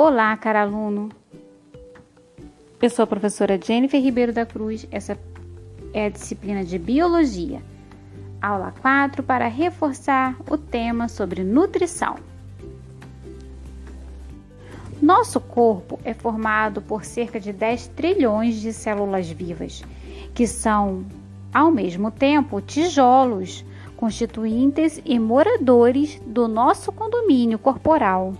Olá, caro aluno! Eu sou a professora Jennifer Ribeiro da Cruz. Essa é a disciplina de Biologia, aula 4, para reforçar o tema sobre nutrição. Nosso corpo é formado por cerca de 10 trilhões de células vivas, que são, ao mesmo tempo, tijolos, constituintes e moradores do nosso condomínio corporal.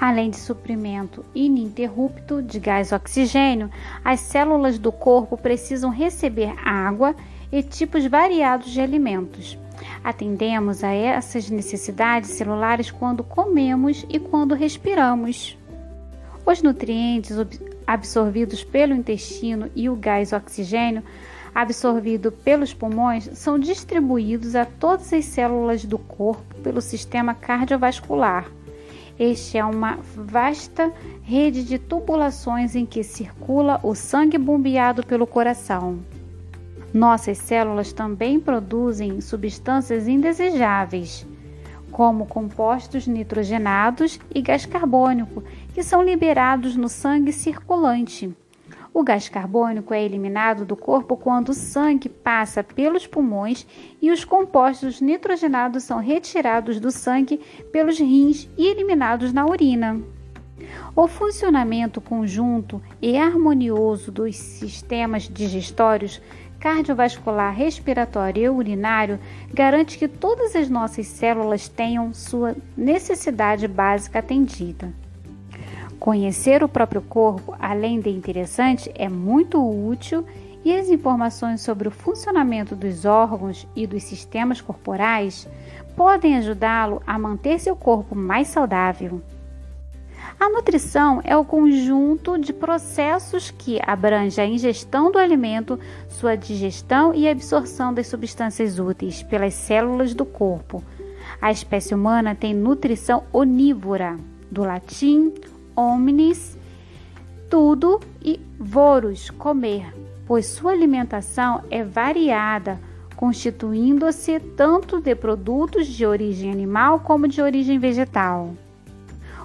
Além de suprimento ininterrupto de gás oxigênio, as células do corpo precisam receber água e tipos variados de alimentos. Atendemos a essas necessidades celulares quando comemos e quando respiramos. Os nutrientes absorvidos pelo intestino e o gás oxigênio absorvido pelos pulmões são distribuídos a todas as células do corpo pelo sistema cardiovascular. Este é uma vasta rede de tubulações em que circula o sangue bombeado pelo coração. Nossas células também produzem substâncias indesejáveis, como compostos nitrogenados e gás carbônico, que são liberados no sangue circulante. O gás carbônico é eliminado do corpo quando o sangue passa pelos pulmões e os compostos nitrogenados são retirados do sangue pelos rins e eliminados na urina. O funcionamento conjunto e harmonioso dos sistemas digestórios, cardiovascular, respiratório e urinário garante que todas as nossas células tenham sua necessidade básica atendida. Conhecer o próprio corpo, além de interessante, é muito útil e as informações sobre o funcionamento dos órgãos e dos sistemas corporais podem ajudá-lo a manter seu corpo mais saudável. A nutrição é o conjunto de processos que abrange a ingestão do alimento, sua digestão e absorção das substâncias úteis pelas células do corpo. A espécie humana tem nutrição onívora, do latim omnis, tudo, e vorus, comer, pois sua alimentação é variada, constituindo-se tanto de produtos de origem animal como de origem vegetal.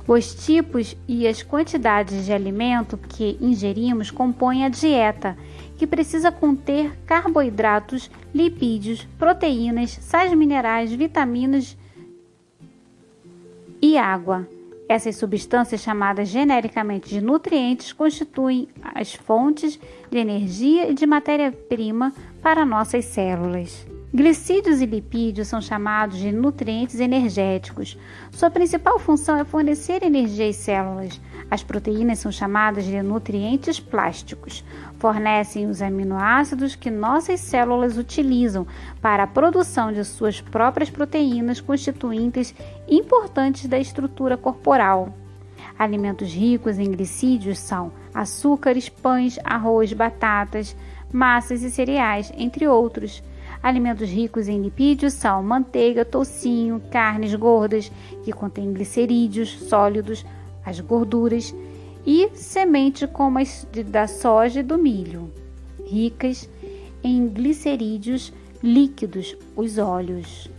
Os tipos e as quantidades de alimento que ingerimos compõem a dieta, que precisa conter carboidratos, lipídios, proteínas, sais minerais, vitaminas e água. Essas substâncias, chamadas genericamente de nutrientes, constituem as fontes de energia e de matéria-prima para nossas células. Glicídios e lipídios são chamados de nutrientes energéticos. Sua principal função é fornecer energia às células. As proteínas são chamadas de nutrientes plásticos. Fornecem os aminoácidos que nossas células utilizam para a produção de suas próprias proteínas, constituintes importantes da estrutura corporal. Alimentos ricos em glicídios são açúcares, pães, arroz, batatas, massas e cereais, entre outros. Alimentos ricos em lipídios são manteiga, toucinho, carnes gordas, que contêm glicerídeos sólidos, as gorduras, e semente como as da soja e do milho, ricas em glicerídeos líquidos, os óleos.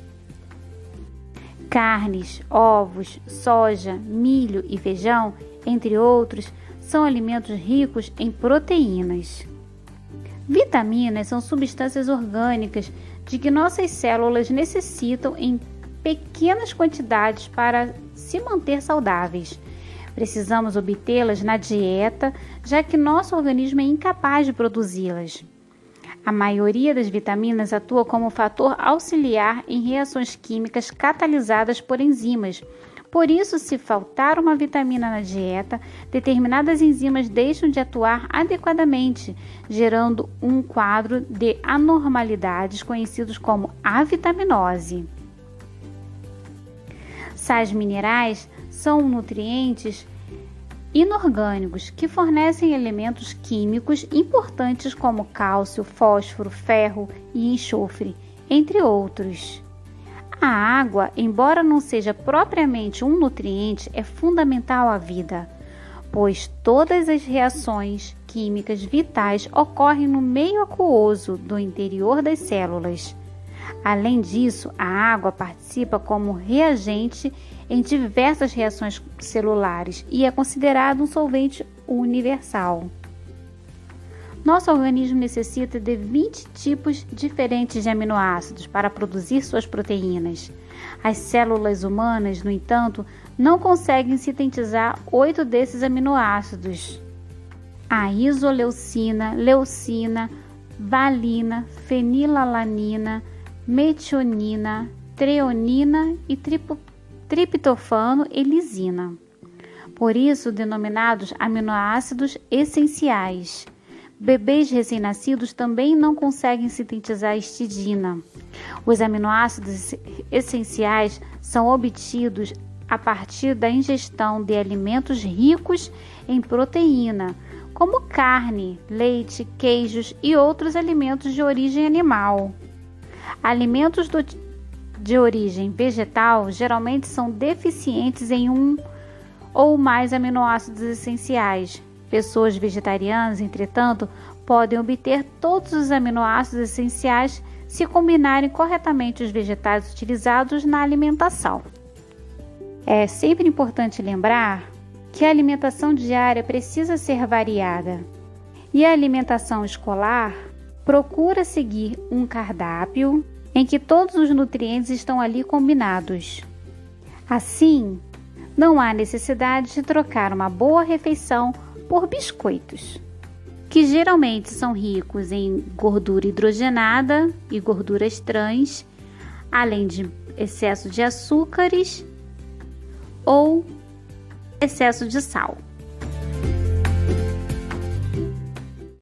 Carnes, ovos, soja, milho e feijão, entre outros, são alimentos ricos em proteínas. Vitaminas são substâncias orgânicas de que nossas células necessitam em pequenas quantidades para se manter saudáveis. Precisamos obtê-las na dieta, já que nosso organismo é incapaz de produzi-las. A maioria das vitaminas atua como fator auxiliar em reações químicas catalisadas por enzimas. Por isso, se faltar uma vitamina na dieta, determinadas enzimas deixam de atuar adequadamente, gerando um quadro de anormalidades conhecidos como avitaminose. Sais minerais são nutrientes inorgânicos que fornecem elementos químicos importantes como cálcio, fósforo, ferro e enxofre, entre outros. A água, embora não seja propriamente um nutriente, é fundamental à vida, pois todas as reações químicas vitais ocorrem no meio aquoso do interior das células. Além disso, a água participa como reagente em diversas reações celulares e é considerado um solvente universal. Nosso organismo necessita de 20 tipos diferentes de aminoácidos para produzir suas proteínas. As células humanas, no entanto, não conseguem sintetizar 8 desses aminoácidos: a isoleucina, leucina, valina, fenilalanina, metionina, treonina e triptofano e lisina. Por isso, denominados aminoácidos essenciais. Bebês recém-nascidos também não conseguem sintetizar histidina. Os aminoácidos essenciais são obtidos a partir da ingestão de alimentos ricos em proteína, como carne, leite, queijos e outros alimentos de origem animal. Alimentos de origem vegetal geralmente são deficientes em um ou mais aminoácidos essenciais. Pessoas vegetarianas, entretanto, podem obter todos os aminoácidos essenciais se combinarem corretamente os vegetais utilizados na alimentação. É sempre importante lembrar que a alimentação diária precisa ser variada e a alimentação escolar procura seguir um cardápio em que todos os nutrientes estão ali combinados. Assim, não há necessidade de trocar uma boa refeição por biscoitos, que geralmente são ricos em gordura hidrogenada e gorduras trans, além de excesso de açúcares ou excesso de sal.